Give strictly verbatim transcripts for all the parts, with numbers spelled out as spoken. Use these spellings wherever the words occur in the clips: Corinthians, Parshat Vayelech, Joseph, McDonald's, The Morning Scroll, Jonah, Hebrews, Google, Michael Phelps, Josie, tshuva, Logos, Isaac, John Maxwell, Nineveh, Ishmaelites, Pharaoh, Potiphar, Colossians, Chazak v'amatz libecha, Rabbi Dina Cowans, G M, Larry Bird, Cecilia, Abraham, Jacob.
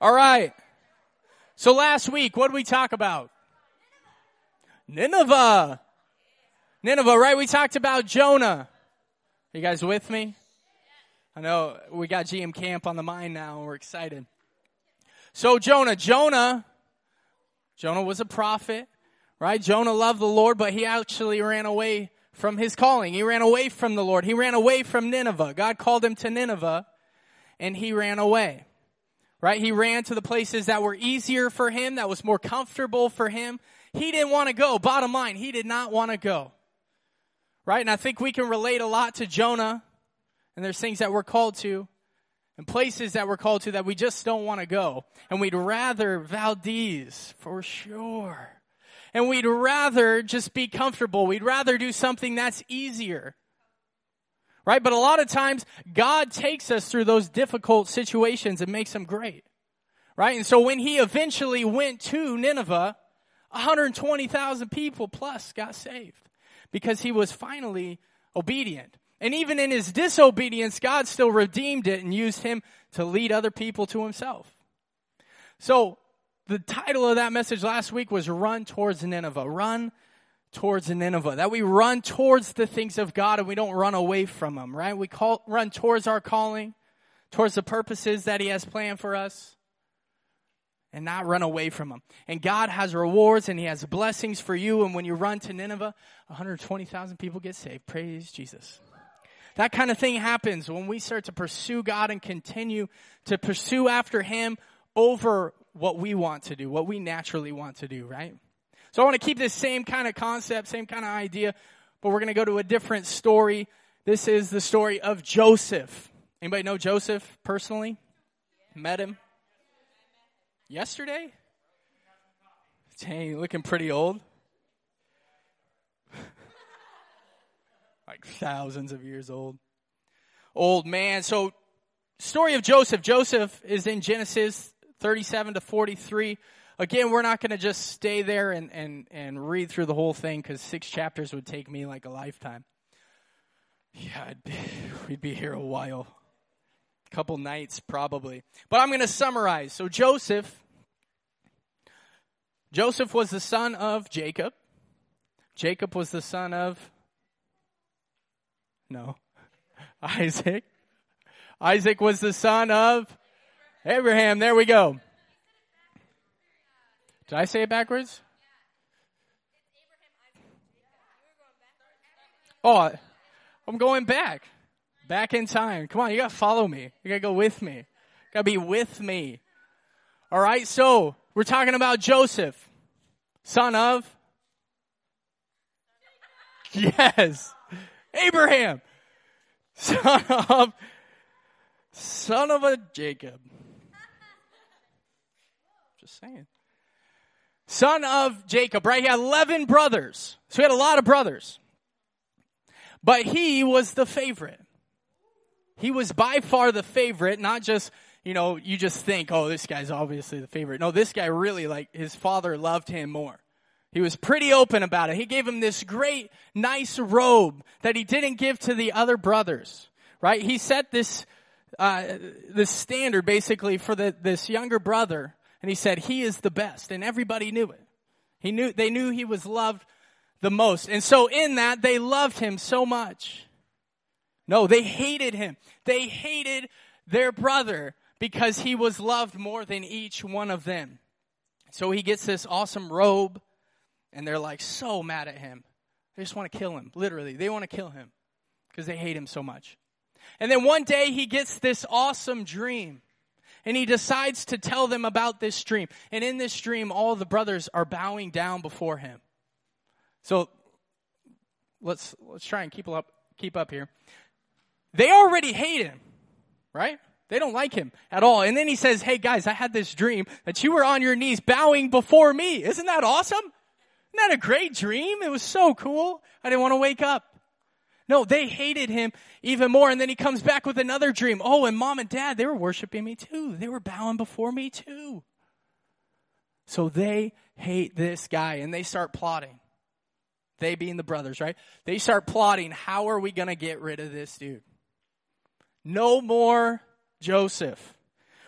All right. So last week, what did we talk about? Nineveh. Nineveh, right? We talked about Jonah. Are you guys with me? I know we got G M Camp on the mind now, and we're excited. So Jonah, Jonah, Jonah was a prophet, right? Jonah loved the Lord, but he actually ran away from his calling. He ran away from the Lord. He ran away from Nineveh. God called him to Nineveh, and he ran away, right? He ran to the places that were easier for him, that was more comfortable for him. He didn't want to go. Bottom line, he did not want to go, right? And I think we can relate a lot to Jonah, and there's things that we're called to and places that we're called to that we just don't want to go. And we'd rather Valdez, for sure. And we'd rather just be comfortable. We'd rather do something that's easier, right? But a lot of times, God takes us through those difficult situations and makes them great, right? And so when he eventually went to Nineveh, one hundred twenty thousand people plus got saved because he was finally obedient. And even in his disobedience, God still redeemed it and used him to lead other people to himself. So the title of that message last week was Run Towards Nineveh. Run towards Nineveh. That we run towards the things of God and we don't run away from them, right? We call, run towards our calling, towards the purposes that he has planned for us, and not run away from them. And God has rewards and he has blessings for you. And when you run to Nineveh, one hundred twenty thousand people get saved. Praise Jesus. That kind of thing happens when we start to pursue God and continue to pursue after him over what we want to do, what we naturally want to do, right? So I want to keep this same kind of concept, same kind of idea, but we're going to go to a different story. This is the story of Joseph. Anybody know Joseph personally? Met him? Yesterday? Dang, you're looking pretty old. Like thousands of years old. Old man. So, story of Joseph. Joseph is in Genesis thirty-seven to forty-three. Again, we're not going to just stay there and, and, and read through the whole thing because six chapters would take me like a lifetime. Yeah, I'd be, we'd be here a while. A couple nights probably. But I'm going to summarize. So, Joseph. Joseph was the son of Jacob. Jacob was the son of... No. Isaac. Isaac was the son of Abraham. There we go. Did I say it backwards? Oh, I'm going back. Back in time. Come on, you got to follow me. You got to go with me. You got to be with me. All right, so we're talking about Joseph, son of? Yes. Abraham, son of, son of a Jacob. Just saying. Son of Jacob, right? He had eleven brothers. So he had a lot of brothers. But he was the favorite. He was by far the favorite, not just, you know, you just think, oh, this guy's obviously the favorite. No, this guy really, like, his father loved him more. He was pretty open about it. He gave him this great, nice robe that he didn't give to the other brothers, right? He set this uh, this standard, basically, for the, this younger brother, and he said, he is the best, and everybody knew it. He knew They knew he was loved the most, and so in that, they loved him so much. No, they hated him. They hated their brother because he was loved more than each one of them. So he gets this awesome robe, and they're like so mad at him. They just want to kill him. Literally, they want to kill him because they hate him so much. And then one day he gets this awesome dream. And he decides to tell them about this dream. And in this dream, all the brothers are bowing down before him. So let's let's try and keep up, keep up here. They already hate him, right? They don't like him at all. And then he says, hey, guys, I had this dream that you were on your knees bowing before me. Isn't that awesome? Isn't that a great dream? It was so cool. I didn't want to wake up. No, they hated him even more. And then he comes back with another dream. Oh, and mom and dad, they were worshiping me too. They were bowing before me too. So they hate this guy and they start plotting. They being the brothers, right? They start plotting. How are we going to get rid of this dude? No more Joseph.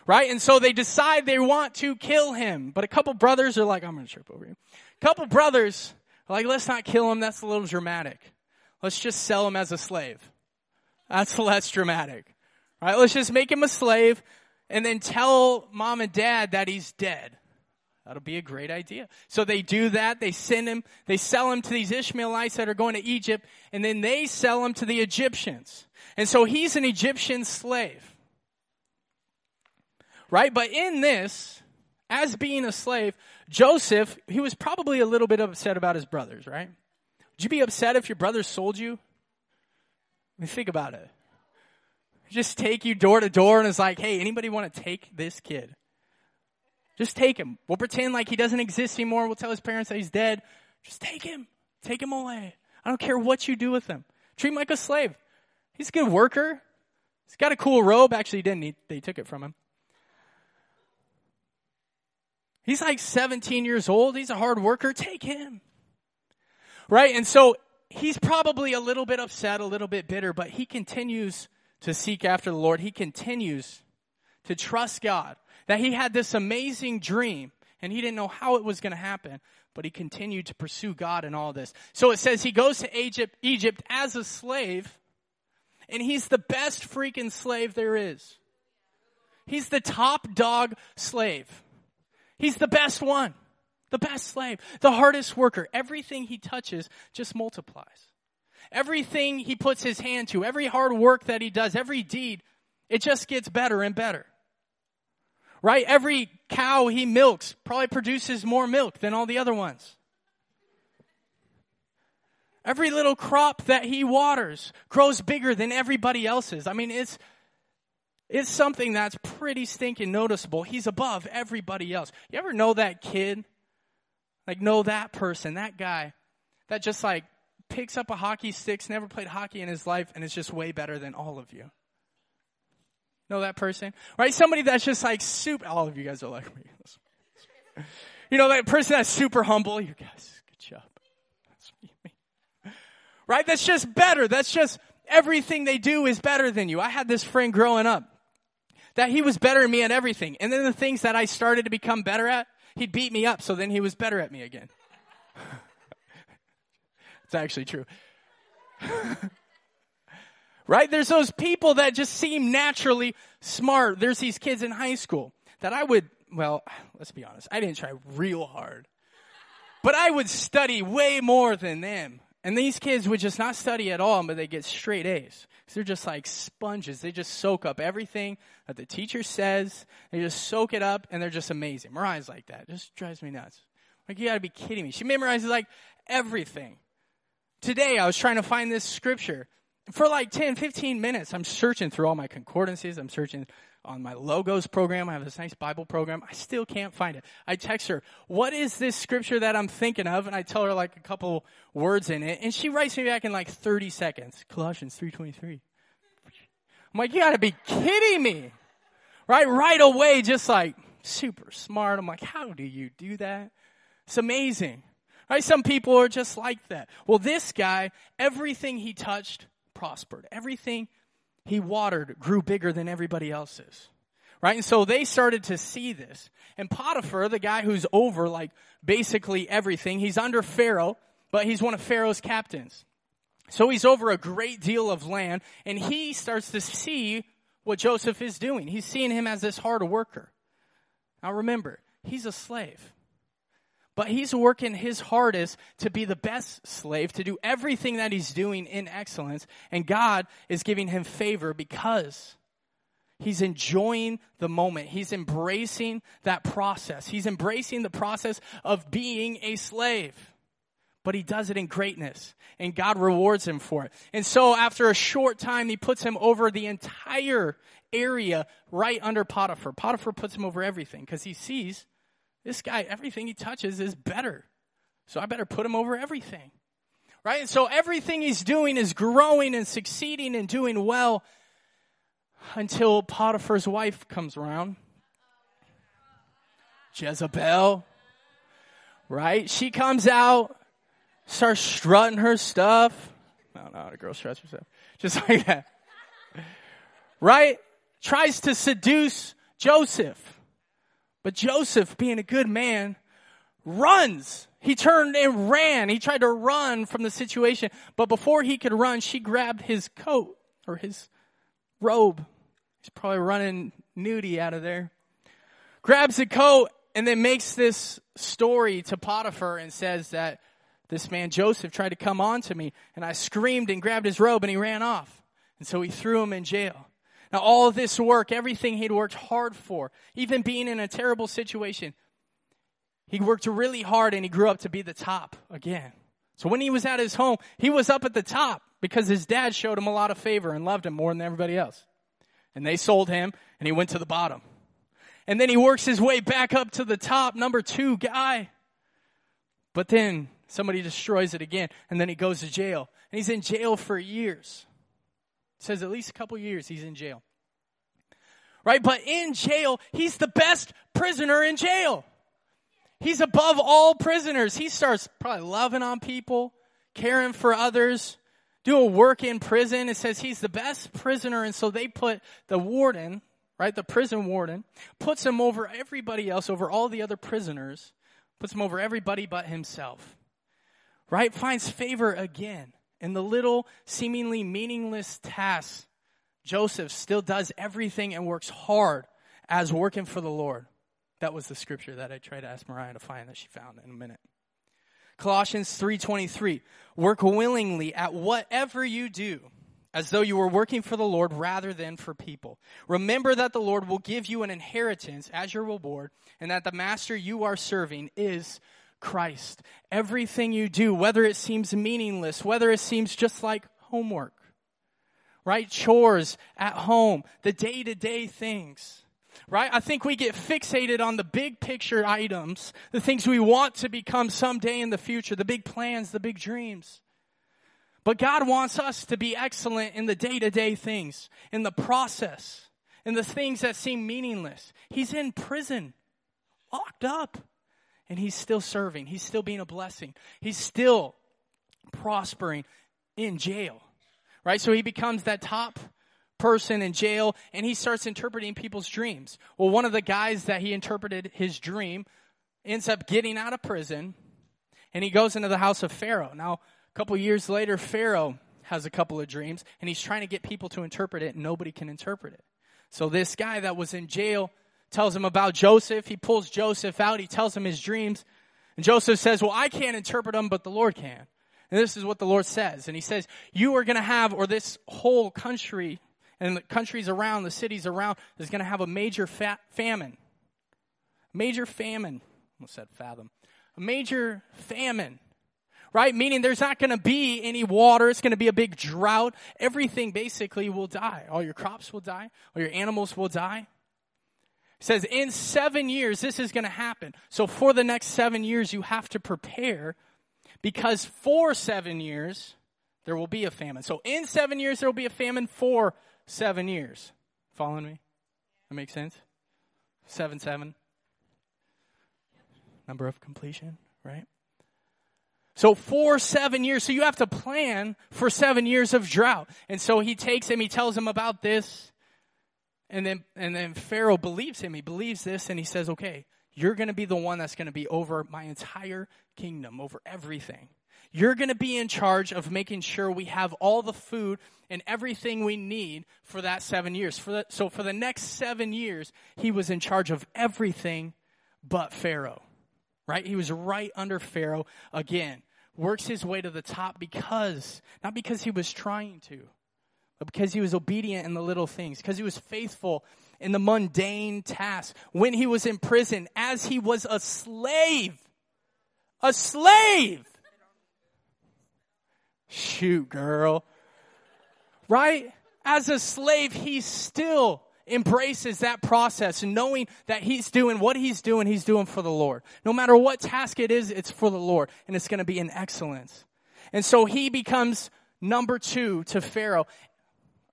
right? And so they decide they want to kill him. But a couple brothers are like, I'm going to trip over you. A couple brothers are like, let's not kill him. That's a little dramatic. Let's just sell him as a slave. That's less dramatic. All right, let's just make him a slave and then tell mom and dad that he's dead. That'll be a great idea. So they do that. They send him. They sell him to these Ishmaelites that are going to Egypt. And then they sell him to the Egyptians. And so he's an Egyptian slave. Right? But in this, as being a slave, Joseph, he was probably a little bit upset about his brothers, right? Would you be upset if your brothers sold you? I mean, think about it. Just take you door to door and it's like, hey, anybody want to take this kid? Just take him. We'll pretend like he doesn't exist anymore. We'll tell his parents that he's dead. Just take him. Take him away. I don't care what you do with him. Treat him like a slave. He's a good worker. He's got a cool robe. Actually, he didn't. He, they took it from him. He's like seventeen years old. He's a hard worker. Take him. Right? And so he's probably a little bit upset, a little bit bitter, but he continues to seek after the Lord. He continues to trust God. That he had this amazing dream, and he didn't know how it was going to happen, but he continued to pursue God in all this. So it says he goes to Egypt, Egypt as a slave, and he's the best freaking slave there is. He's the top dog slave. He's the best one, the best slave, the hardest worker. Everything he touches just multiplies. Everything he puts his hand to, every hard work that he does, every deed, it just gets better and better. Right? Every cow he milks probably produces more milk than all the other ones. Every little crop that he waters grows bigger than everybody else's. I mean, it's it's something that's pretty stinking noticeable. He's above everybody else. You ever know that kid? Like, know that person, that guy that just like picks up a hockey stick, never played hockey in his life, and is just way better than all of you. Know that person? Right? Somebody that's just like super, all of you guys are like me. You know, that person that's super humble. You guys, good job. That's me. Right? That's just better. That's just everything they do is better than you. I had this friend growing up that he was better than me at everything. And then the things that I started to become better at, he'd beat me up. So then he was better at me again. It's actually true. Right? There's those people that just seem naturally smart. There's these kids in high school that I would, well, let's be honest, I didn't try real hard. But I would study way more than them. And these kids would just not study at all, but they get straight A's. Because they're just like sponges. They just soak up everything that the teacher says. They just soak it up, and they're just amazing. Mariah's like that. It just drives me nuts. Like, you got to be kidding me. She memorizes, like, everything. Today, I was trying to find this scripture. For like ten, fifteen minutes, I'm searching through all my concordances. I'm searching on my Logos program. I have this nice Bible program. I still can't find it. I text her, what is this scripture that I'm thinking of? And I tell her like a couple words in it. And she writes me back in like thirty seconds. Colossians three twenty-three. I'm like, you got to be kidding me. Right? Right away, just like super smart. I'm like, how do you do that? It's amazing. Right? Some people are just like that. Well, this guy, everything he touched prospered. Everything he watered grew bigger than everybody else's, right? And so they started to see this. And Potiphar, the guy who's over like basically everything, he's under Pharaoh, but he's one of Pharaoh's captains. So he's over a great deal of land, and he starts to see what Joseph is doing. He's seeing him as this hard worker. Now remember, he's a slave. But he's working his hardest to be the best slave, to do everything that he's doing in excellence. And God is giving him favor because he's enjoying the moment. He's embracing that process. He's embracing the process of being a slave. But he does it in greatness, and God rewards him for it. And so after a short time, he puts him over the entire area right under Potiphar. Potiphar puts him over everything because he sees this guy, everything he touches is better. So I better put him over everything. Right? And so everything he's doing is growing and succeeding and doing well until Potiphar's wife comes around. Jezebel. Right? She comes out, starts strutting her stuff. I don't know how a girl struts herself. Just like that. Right? Tries to seduce Joseph. But Joseph, being a good man, runs. He turned and ran. He tried to run from the situation. But before he could run, she grabbed his coat or his robe. He's probably running nudie out of there. Grabs the coat and then makes this story to Potiphar and says that this man Joseph tried to come on to me. And I screamed and grabbed his robe and he ran off. And so he threw him in jail. Now all this work, everything he'd worked hard for, even being in a terrible situation, he worked really hard and he grew up to be the top again. So when he was at his home, he was up at the top because his dad showed him a lot of favor and loved him more than everybody else. And they sold him and he went to the bottom. And then he works his way back up to the top, number two guy. But then somebody destroys it again. And then he goes to jail. And he's in jail for years. It says at least a couple years he's in jail. Right? But in jail, he's the best prisoner in jail. He's above all prisoners. He starts probably loving on people, caring for others, doing work in prison. It says he's the best prisoner. And so they put the warden, right, the prison warden, puts him over everybody else, over all the other prisoners, puts him over everybody but himself. Right? Finds favor again. And the little seemingly meaningless tasks, Joseph still does everything and works hard as working for the Lord. That was the scripture that I tried to ask Mariah to find that she found in a minute. Colossians three twenty-three, work willingly at whatever you do, as though you were working for the Lord rather than for people. Remember that the Lord will give you an inheritance as your reward, and that the master you are serving is Christ. Everything you do, whether it seems meaningless, whether it seems just like homework, right? Chores at home, the day-to-day things. Right? I think we get fixated on the big picture items, the things we want to become someday in the future, the big plans, the big dreams. But God wants us to be excellent in the day-to-day things, in the process, in the things that seem meaningless. He's in prison, locked up, and he's still serving. He's still being a blessing. He's still prospering in jail. Right? So he becomes that top person in jail, and he starts interpreting people's dreams. Well, one of the guys that he interpreted his dream ends up getting out of prison, and he goes into the house of Pharaoh. Now, a couple years later, Pharaoh has a couple of dreams, and he's trying to get people to interpret it, and nobody can interpret it. So this guy that was in jail tells him about Joseph. He pulls Joseph out. He tells him his dreams, and Joseph says, well, I can't interpret them, but the Lord can. And this is what the Lord says, and he says, you are going to have, or this whole country, and the countries around, the cities around, is going to have a major fa- famine. Major famine. Almost said fathom. A major famine. Right? Meaning there's not going to be any water. It's going to be a big drought. Everything basically will die. All your crops will die. All your animals will die. It says in seven years this is going to happen. So for the next seven years you have to prepare, because for seven years there will be a famine. So in seven years there will be a famine for Seven years. Following me? That makes sense? Seven, seven. Number of completion, right? So for seven years. So you have to plan for seven years of drought. And so he takes him, he tells him about this. And then and then Pharaoh believes him. He believes this and he says, okay, you're going to be the one that's going to be over my entire kingdom, over everything. You're going to be in charge of making sure we have all the food and everything we need for that seven years. For the, so for the next seven years, he was in charge of everything but Pharaoh, right? He was right under Pharaoh again. Works his way to the top because, not because he was trying to, but because he was obedient in the little things, because he was faithful in the mundane tasks. When he was in prison, as he was a slave, a slave. Shoot, girl. Right? As a slave, he still embraces that process, knowing that he's doing what he's doing, he's doing for the Lord. No matter what task it is, it's for the Lord, and it's going to be in excellence. And so he becomes number two to Pharaoh.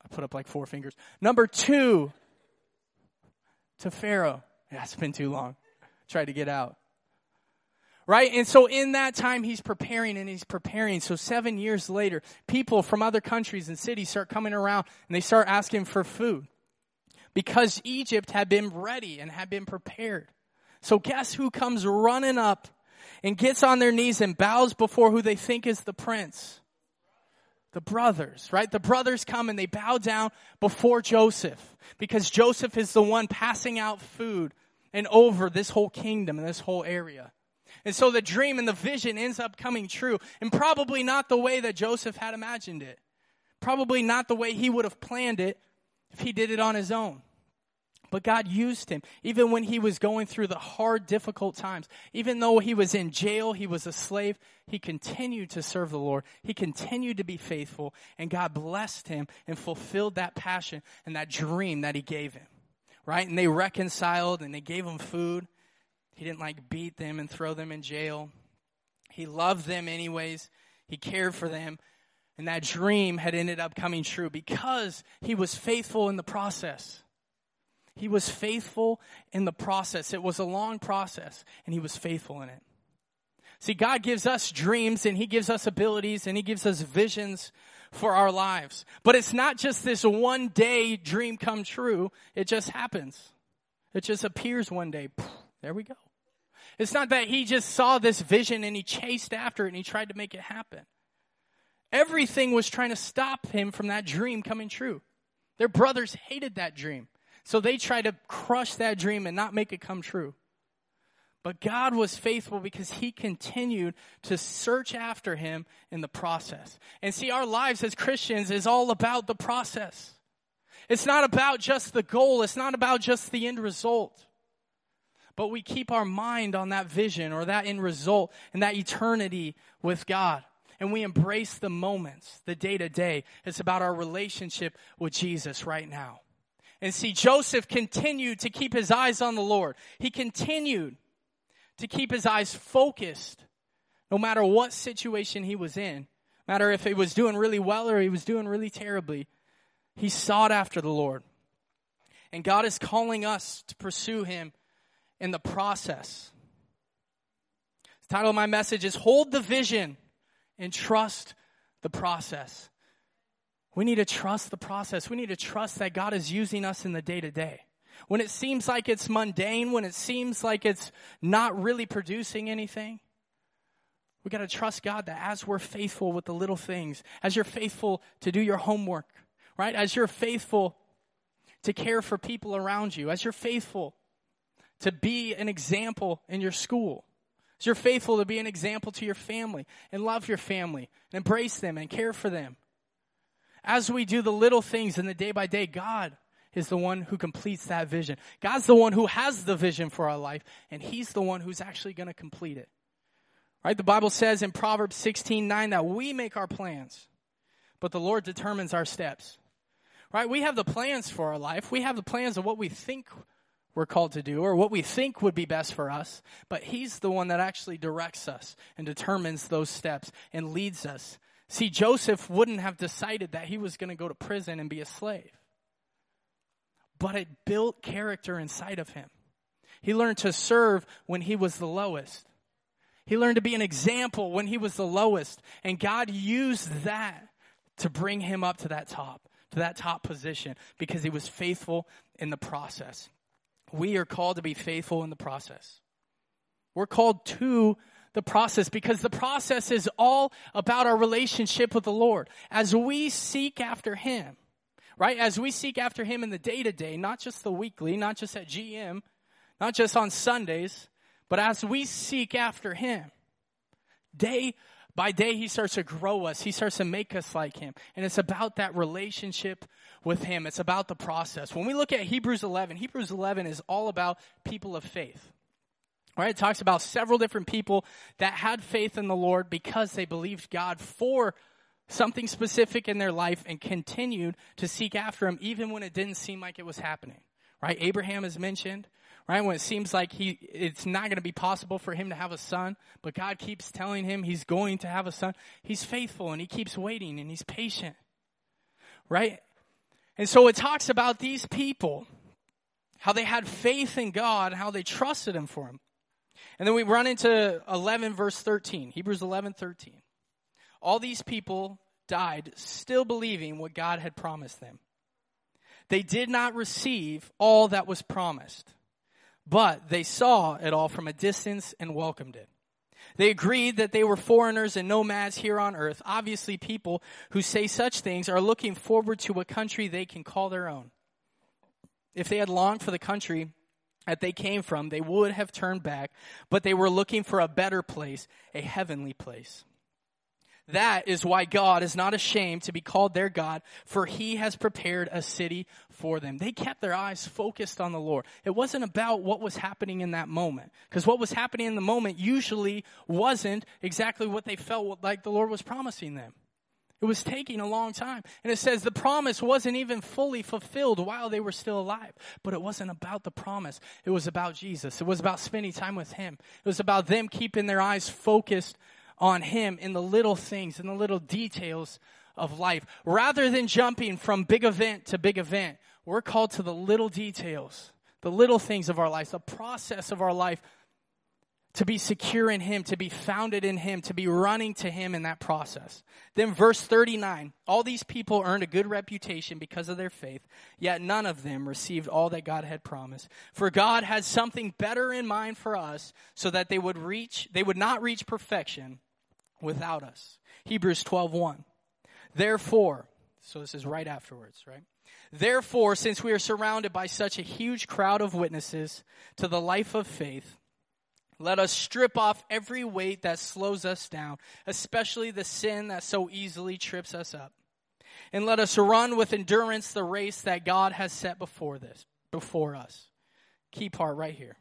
I put up like four fingers. Number two to Pharaoh. Yeah, it's been too long. Tried to get out. Right? And so in that time, he's preparing and he's preparing. So seven years later, people from other countries and cities start coming around and they start asking for food. because Egypt had been ready and had been prepared. So guess who comes running up and gets on their knees and bows before who they think is the prince? The brothers, right? The brothers come and they bow down before Joseph, because Joseph is the one passing out food and over this whole kingdom and this whole area. And so the dream and the vision ends up coming true, and probably not the way that Joseph had imagined it. Probably not the way he would have planned it if he did it on his own. But God used him, even when he was going through the hard, difficult times. Even though he was in jail, he was a slave, he continued to serve the Lord. He continued to be faithful, and God blessed him and fulfilled that passion and that dream that he gave him, right? And they reconciled, and they gave him food. He didn't, like, beat them and throw them in jail. He loved them anyways. He cared for them. And that dream had ended up coming true because he was faithful in the process. He was faithful in the process. It was a long process, and he was faithful in it. See, God gives us dreams, and he gives us abilities, and he gives us visions for our lives. But it's not just this one day dream come true. It just happens. It just appears one day. There we go. It's not that he just saw this vision, and he chased after it, and he tried to make it happen. Everything was trying to stop him from that dream coming true. Their brothers hated that dream. So they tried to crush that dream and not make it come true. But God was faithful because he continued to search after him in the process. And see, our lives as Christians is all about the process. It's not about just the goal. It's not about just the end result. But we keep our mind on that vision or that end result and that eternity with God. And we embrace the moments, the day-to-day. It's about our relationship with Jesus right now. And see, Joseph continued to keep his eyes on the Lord. He continued to keep his eyes focused no matter what situation he was in. No matter if he was doing really well or he was doing really terribly, he sought after the Lord. And God is calling us to pursue him in the process. The title of my message is Hold the Vision and Trust the Process. We need to trust the process. We need to trust that God is using us in the day-to-day. When it seems like it's mundane, when it seems like it's not really producing anything, we got to trust God that as we're faithful with the little things, as you're faithful to do your homework, right? As you're faithful to care for people around you, as you're faithful to be an example in your school, as you're faithful to be an example to your family and love your family and embrace them and care for them, as we do the little things in the day by day, God is the one who completes that vision. God's the one who has the vision for our life, and he's the one who's actually going to complete it. Right? The Bible says in Proverbs sixteen nine that we make our plans, but the Lord determines our steps. Right? We have the plans for our life. We have the plans of what we think we're called to do or what we think would be best for us, but he's the one that actually directs us and determines those steps and leads us. See, Joseph wouldn't have decided that he was going to go to prison and be a slave. But it built character inside of him. He learned to serve when he was the lowest. He learned to be an example when he was the lowest. And God used that to bring him up to that top, to that top position, because he was faithful in the process. We are called to be faithful in the process. We're called to the process, because the process is all about our relationship with the Lord. As we seek after him, right? As we seek after him in the day-to-day, not just the weekly, not just at G M, not just on Sundays, but as we seek after him, day by day he starts to grow us. He starts to make us like him. And it's about that relationship with him. It's about the process. When we look at Hebrews eleven, Hebrews eleven is all about people of faith. All right, it talks about several different people that had faith in the Lord because they believed God for something specific in their life and continued to seek after him even when it didn't seem like it was happening. Right? Abraham is mentioned, right? When it seems like he it's not going to be possible for him to have a son, but God keeps telling him he's going to have a son. He's faithful and he keeps waiting and he's patient. Right? And so it talks about these people, how they had faith in God and how they trusted him for him. And then we run into eleven verse thirteen, Hebrews eleven thirteen. All these people died still believing what God had promised them. They did not receive all that was promised, but they saw it all from a distance and welcomed it. They agreed that they were foreigners and nomads here on earth. Obviously, people who say such things are looking forward to a country they can call their own. If they had longed for the country that they came from, they would have turned back, but they were looking for a better place, a heavenly place. That is why God is not ashamed to be called their God, for he has prepared a city for them. They kept their eyes focused on the Lord. It wasn't about what was happening in that moment, because what was happening in the moment usually wasn't exactly what they felt like the Lord was promising them. It was taking a long time. And it says the promise wasn't even fully fulfilled while they were still alive. But it wasn't about the promise. It was about Jesus. It was about spending time with him. It was about them keeping their eyes focused on him in the little things, in the little details of life. Rather than jumping from big event to big event, we're called to the little details, the little things of our lives, the process of our life, to be secure in him, to be founded in him, to be running to him in that process. Then verse thirty-nine, all these people earned a good reputation because of their faith, yet none of them received all that God had promised. For God had something better in mind for us, so that they would reach, they would not reach perfection without us. Hebrews twelve one. Therefore, so this is right afterwards, right? Therefore, since we are surrounded by such a huge crowd of witnesses to the life of faith, let us strip off every weight that slows us down, especially the sin that so easily trips us up. And let us run with endurance the race that God has set before this, before us. Key part right here.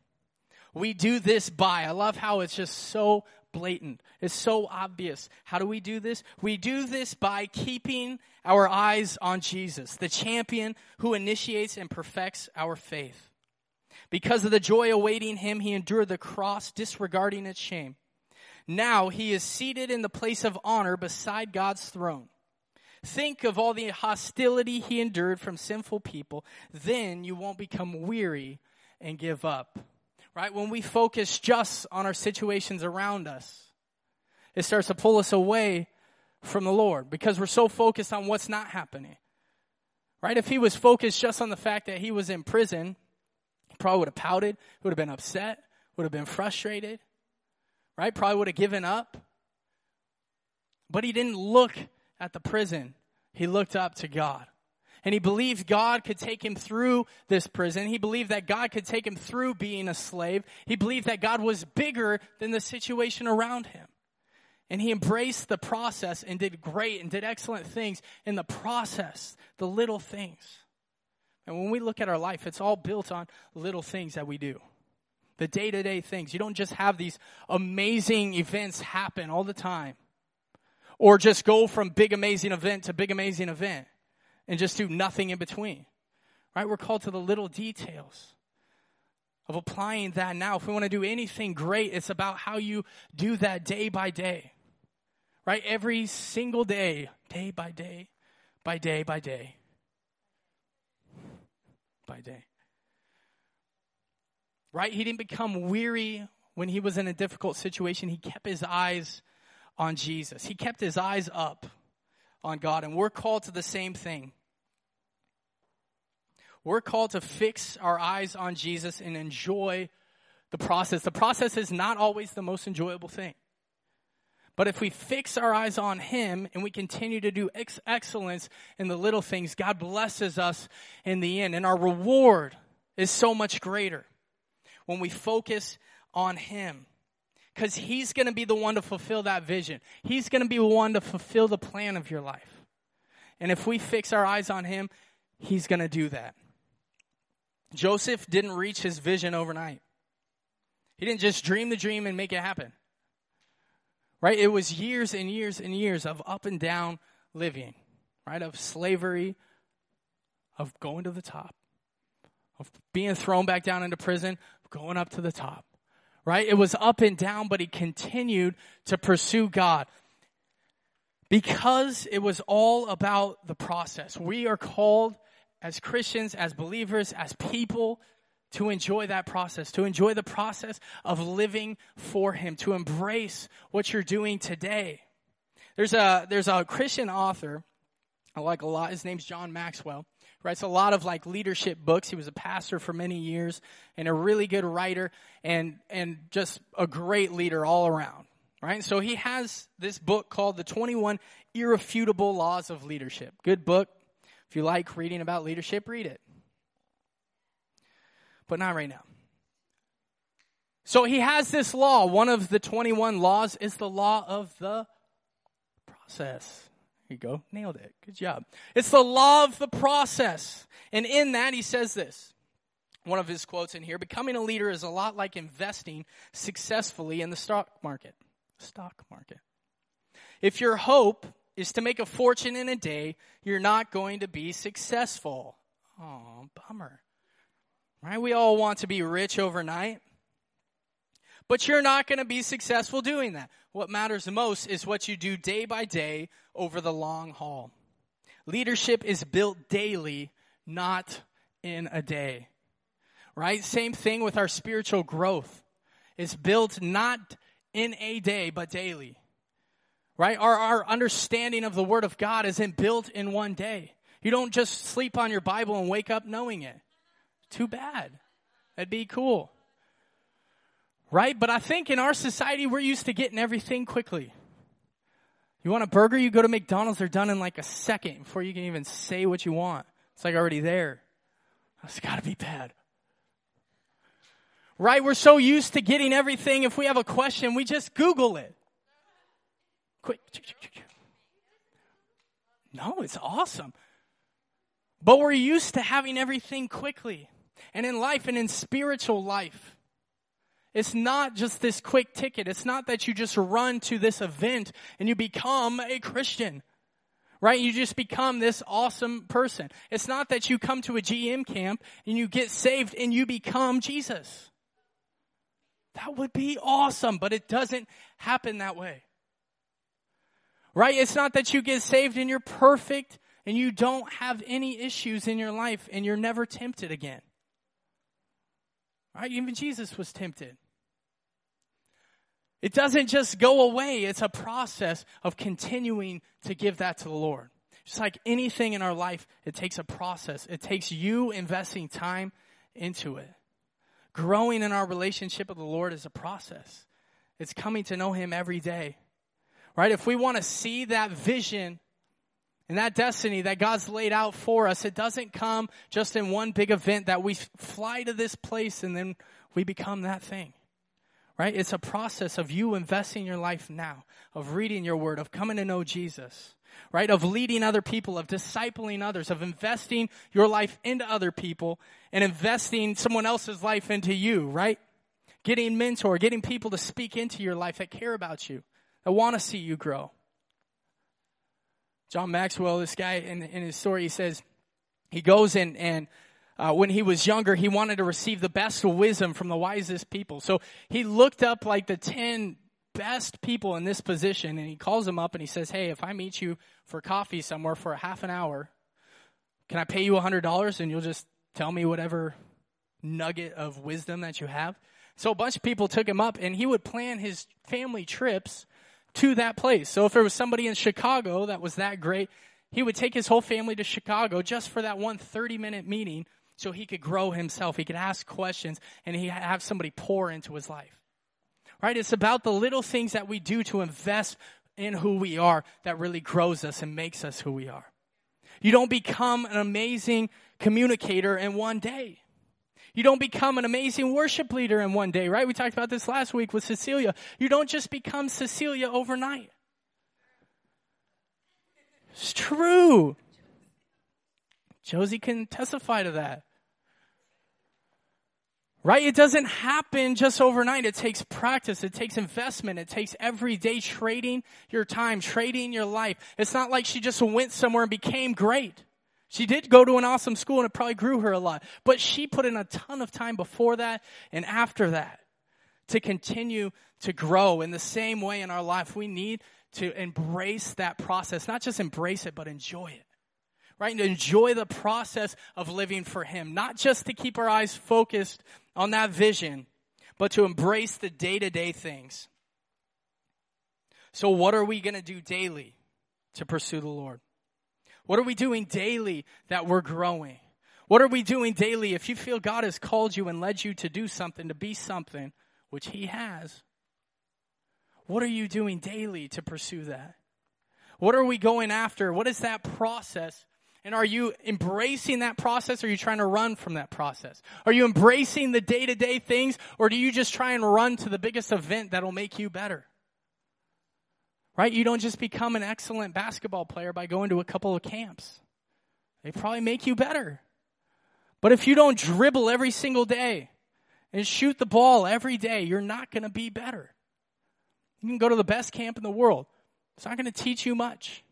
We do this by, I love how it's just so blatant. It's so obvious. How do we do this? We do this by keeping our eyes on Jesus, the champion who initiates and perfects our faith. Because of the joy awaiting him, he endured the cross, disregarding its shame. Now he is seated in the place of honor beside God's throne. Think of all the hostility he endured from sinful people. Then you won't become weary and give up. Right? When we focus just on our situations around us, it starts to pull us away from the Lord because we're so focused on what's not happening. Right? If he was focused just on the fact that he was in prison, probably would have pouted, would have been upset, would have been frustrated, right? Probably would have given up. But he didn't look at the prison. He looked up to God. And he believed God could take him through this prison. He believed that God could take him through being a slave. He believed that God was bigger than the situation around him. And he embraced the process and did great and did excellent things in the process, the little things. And when we look at our life, it's all built on little things that we do. The day-to-day things. You don't just have these amazing events happen all the time. Or just go from big amazing event to big amazing event. And just do nothing in between. Right? We're called to the little details of applying that now. If we want to do anything great, it's about how you do that day by day. Right? Every single day. Day by day. By day by day. By day. Right? He didn't become weary when he was in a difficult situation. He kept his eyes on Jesus. He kept his eyes up on God. And we're called to the same thing. We're called to fix our eyes on Jesus and enjoy the process. The process is not always the most enjoyable thing. But if we fix our eyes on him and we continue to do ex- excellence in the little things, God blesses us in the end. And our reward is so much greater when we focus on him. Because he's going to be the one to fulfill that vision. He's going to be the one to fulfill the plan of your life. And if we fix our eyes on him, he's going to do that. Joseph didn't reach his vision overnight. He didn't just dream the dream and make it happen. Right? It was years and years and years of up and down living, right? Of slavery, of going to the top, of being thrown back down into prison, going up to the top, right? It was up and down, but he continued to pursue God because it was all about the process. We are called as Christians, as believers, as people to enjoy that process, to enjoy the process of living for him, to embrace what you're doing today. There's a there's a Christian author I like a lot. His name's John Maxwell, writes a lot of like leadership books. He was a pastor for many years and a really good writer and and just a great leader all around, right? And so he has this book called The twenty-one Irrefutable Laws of Leadership. Good book. If you like reading about leadership, read it. But not right now. So he has this law. One of the twenty-one laws is the law of the process. There you go. Nailed it. Good job. It's the law of the process. And in that, he says this. One of his quotes in here, becoming a leader is a lot like investing successfully in the stock market. Stock market. If your hope is to make a fortune in a day, you're not going to be successful. Oh, bummer. Right? We all want to be rich overnight. But you're not going to be successful doing that. What matters most is what you do day by day over the long haul. Leadership is built daily, not in a day. Right? Same thing with our spiritual growth. It's built not in a day, but daily. Right? Our, our understanding of the Word of God isn't built in one day. You don't just sleep on your Bible and wake up knowing it. Too bad. That'd be cool. Right? But I think in our society, we're used to getting everything quickly. You want a burger? You go to McDonald's, they're done in like a second before you can even say what you want. It's like already there. That's got to be bad. Right? We're so used to getting everything. If we have a question, we just Google it. Quick. No, it's awesome. But we're used to having everything quickly. And in life and in spiritual life, it's not just this quick ticket. It's not that you just run to this event and you become a Christian, right? You just become this awesome person. It's not that you come to a G M camp and you get saved and you become Jesus. That would be awesome, but it doesn't happen that way, right? It's not that you get saved and you're perfect and you don't have any issues in your life and you're never tempted again. Right? Even Jesus was tempted. It doesn't just go away. It's a process of continuing to give that to the Lord. Just like anything in our life, it takes a process. It takes you investing time into it. Growing in our relationship with the Lord is a process. It's coming to know Him every day. Right? If we want to see that vision and that destiny that God's laid out for us, it doesn't come just in one big event that we fly to this place and then we become that thing, right? It's a process of you investing your life now, of reading your word, of coming to know Jesus, right? Of leading other people, of discipling others, of investing your life into other people and investing someone else's life into you, right? Getting mentor, getting people to speak into your life that care about you, that want to see you grow. John Maxwell, this guy in, in his story, he says he goes and, and uh, when he was younger, he wanted to receive the best wisdom from the wisest people. So he looked up like the ten best people in this position, and he calls them up and he says, hey, if I meet you for coffee somewhere for a half an hour, can I pay you one hundred dollars and you'll just tell me whatever nugget of wisdom that you have? So a bunch of people took him up, and he would plan his family trips to that place. So if there was somebody in Chicago that was that great, he would take his whole family to Chicago just for that one thirty-minute meeting so he could grow himself. He could ask questions, and he'd have somebody pour into his life. Right? It's about the little things that we do to invest in who we are that really grows us and makes us who we are. You don't become an amazing communicator in one day. You don't become an amazing worship leader in one day, right? We talked about this last week with Cecilia. You don't just become Cecilia overnight. It's true. Josie can testify to that. Right? It doesn't happen just overnight. It takes practice. It takes investment. It takes every day trading your time, trading your life. It's not like she just went somewhere and became great. She did go to an awesome school, and it probably grew her a lot. But she put in a ton of time before that and after that to continue to grow. In the same way in our life, we need to embrace that process. Not just embrace it, but enjoy it. Right? And enjoy the process of living for Him. Not just to keep our eyes focused on that vision, but to embrace the day-to-day things. So what are we going to do daily to pursue the Lord? What are we doing daily that we're growing? What are we doing daily? If you feel God has called you and led you to do something, to be something, which he has, what are you doing daily to pursue that? What are we going after? What is that process? And are you embracing that process, or are you trying to run from that process? Are you embracing the day-to-day things, or do you just try and run to the biggest event that'll make you better? Right? You don't just become an excellent basketball player by going to a couple of camps. They probably make you better. But if you don't dribble every single day and shoot the ball every day, you're not going to be better. You can go to the best camp in the world. It's not going to teach you much.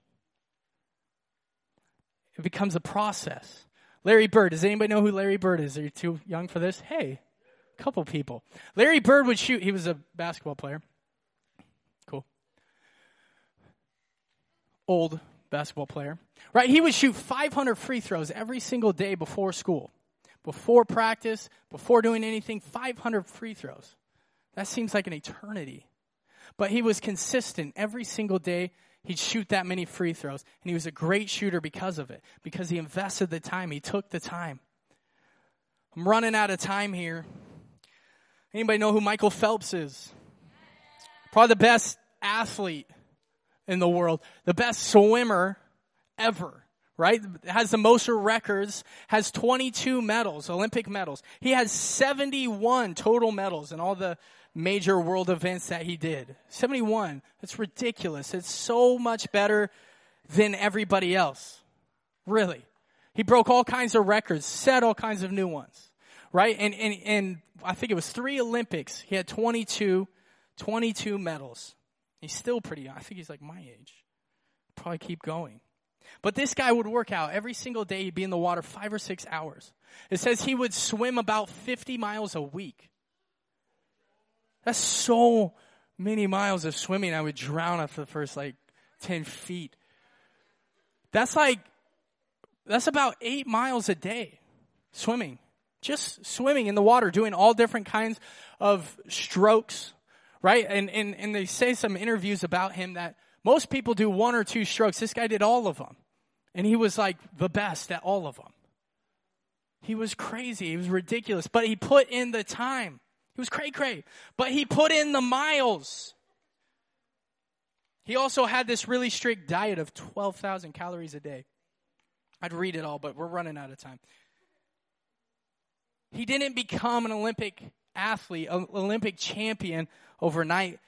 It becomes a process. Larry Bird. Does anybody know who Larry Bird is? Are you too young for this? Hey, a couple people. Larry Bird would shoot. He was a basketball player. Old basketball player, right? He would shoot five hundred free throws every single day before school, before practice, before doing anything, five hundred free throws. That seems like an eternity. But he was consistent every single day. He'd shoot that many free throws, and he was a great shooter because of it, because he invested the time. He took the time. I'm running out of time here. Anybody know who Michael Phelps is? Probably the best athlete in the world, the best swimmer ever, right? Has the most records, has twenty-two medals, Olympic medals. He has seventy-one total medals in all the major world events that he did. seventy-one. That's ridiculous. It's so much better than everybody else. Really. He broke all kinds of records, set all kinds of new ones, right? And and and I think it was three Olympics. He had twenty-two, twenty-two medals. He's still pretty young. I think he's like my age. Probably keep going. But this guy would work out every single day. He'd be in the water five or six hours. It says he would swim about fifty miles a week. That's so many miles of swimming. I would drown after the first like ten feet. That's like, that's about eight miles a day swimming. Just swimming in the water, doing all different kinds of strokes. Right? And, and and they say some interviews about him that most people do one or two strokes. This guy did all of them. And he was like the best at all of them. He was crazy. He was ridiculous. But he put in the time. He was cray-cray. But he put in the miles. He also had this really strict diet of twelve thousand calories a day. I'd read it all, but we're running out of time. He didn't become an Olympic athlete, an Olympic champion overnight.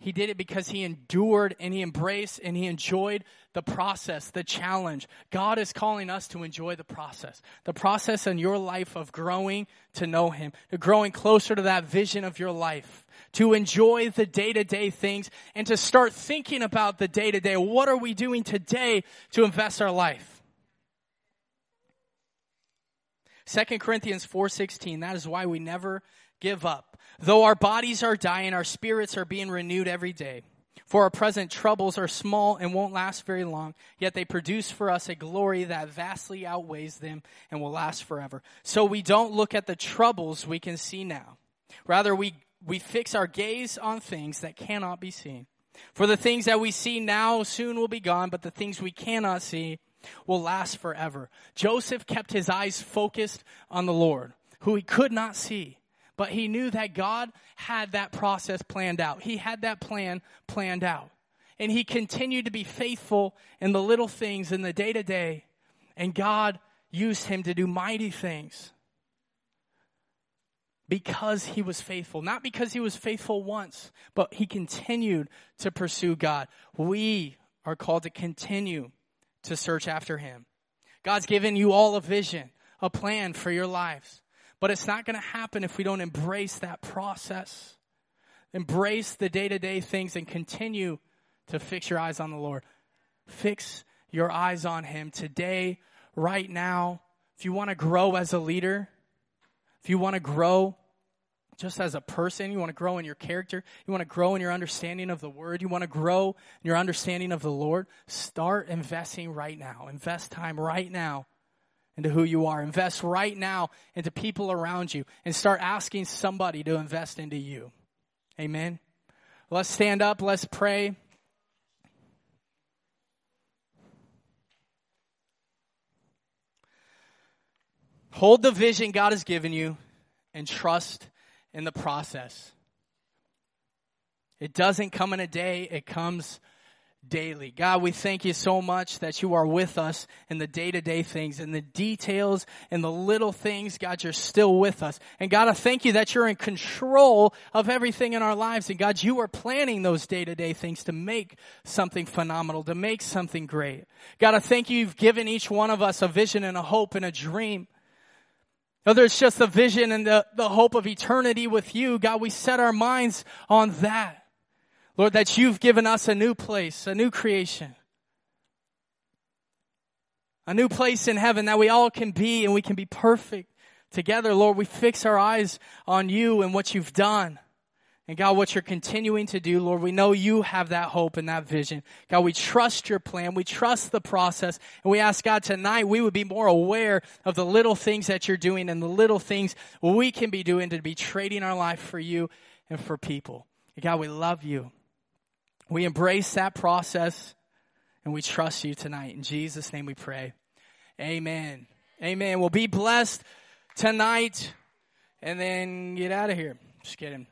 He did it because he endured and he embraced and he enjoyed the process, the challenge. God is calling us to enjoy the process. The process in your life of growing to know him, to growing closer to that vision of your life, to enjoy the day-to-day things and to start thinking about the day-to-day. What are we doing today to invest our life? Second Corinthians four sixteen, that is why we never give up. Though our bodies are dying, our spirits are being renewed every day. For our present troubles are small and won't last very long, yet they produce for us a glory that vastly outweighs them and will last forever. So we don't look at the troubles we can see now. Rather, we, we fix our gaze on things that cannot be seen. For the things that we see now soon will be gone, but the things we cannot see will last forever. Joseph kept his eyes focused on the Lord, who he could not see. But he knew that God had that process planned out. He had that plan planned out. And he continued to be faithful in the little things, in the day-to-day. And God used him to do mighty things because he was faithful. Not because he was faithful once, but he continued to pursue God. We are called to continue to search after him. God's given you all a vision, a plan for your lives. But it's not going to happen if we don't embrace that process. Embrace the day-to-day things and continue to fix your eyes on the Lord. Fix your eyes on him today, right now. If you want to grow as a leader, if you want to grow just as a person, you want to grow in your character, you want to grow in your understanding of the word, you want to grow in your understanding of the Lord, start investing right now. Invest time right now into who you are. Invest right now into people around you and start asking somebody to invest into you. Amen. Let's stand up. Let's pray. Hold the vision God has given you and trust in the process. It doesn't come in a day, it comes daily. God, we thank you so much that you are with us in the day-to-day things, in the details, in the little things. God, you're still with us. And God, I thank you that you're in control of everything in our lives. And God, you are planning those day-to-day things to make something phenomenal, to make something great. God, I thank you you've given each one of us a vision and a hope and a dream. Whether it's just the vision and the, the hope of eternity with you, God, we set our minds on that. Lord, that you've given us a new place, a new creation, a new place in heaven that we all can be and we can be perfect together. Lord, we fix our eyes on you and what you've done. And God, what you're continuing to do, Lord, we know you have that hope and that vision. God, we trust your plan. We trust the process. And we ask, God, tonight we would be more aware of the little things that you're doing and the little things we can be doing to be trading our life for you and for people. And God, we love you. We embrace that process, and we trust you tonight. In Jesus' name we pray. Amen. Amen. Well, be blessed tonight, and then get out of here. Just kidding.